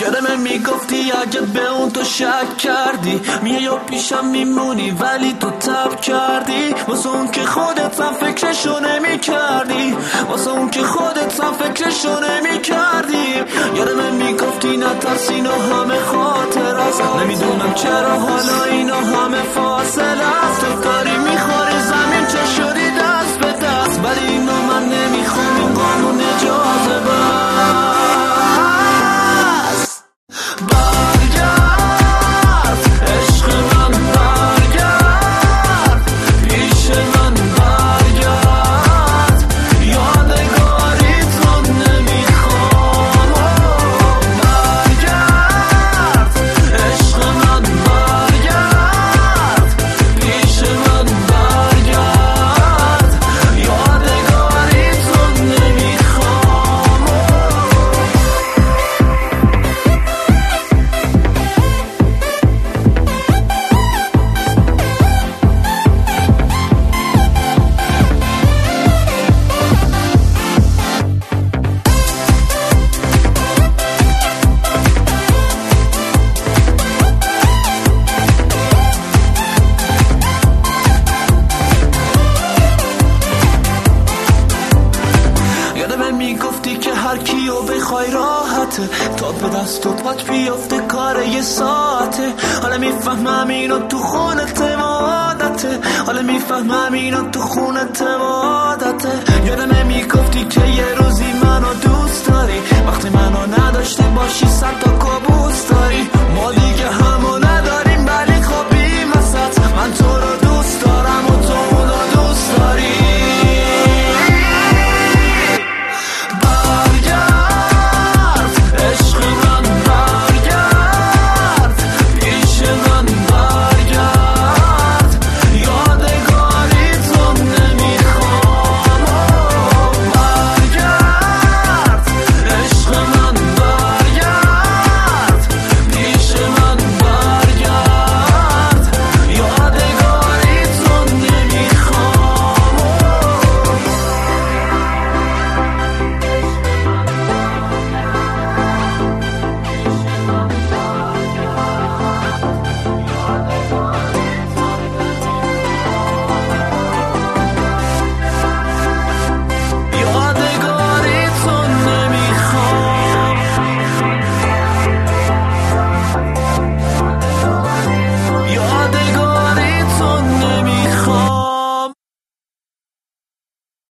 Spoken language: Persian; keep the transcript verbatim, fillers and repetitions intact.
یادمه میگفتی اگه به اون تو شک کردی میای و پیشم میمونی، ولی تو تب کردی واسه اون که خودت هم فکرشو نمی کردی، واسه اون که خودت هم فکرشو نمی کردی. یادمه میگفتی نترس اینا همه خاطر است، نمیدونم چرا حالا اینا همه فاصله است. داری میخوری زمین چه شدی دست به دست، ولی اینو من نمیخوام، این قانون اجازه بس. برگرد عشق من، برگرد پیش من، برگرد یادگاریتون نمیخوام. برگرد عشق من، برگرد پیش من، برگرد یادگاریتون نمیخوام. یادمه میگفتی که هر کیو بخوای راحته، تا به دست و پات بیفته کار یه ساعته. حالا میفهمم اینو تو خونت عادته، حالا میفهمم اینو تو خونت عادته. یادمه میگفتی که یه روزی منو دوست داری، وقتی منو نداشته باشی صد تا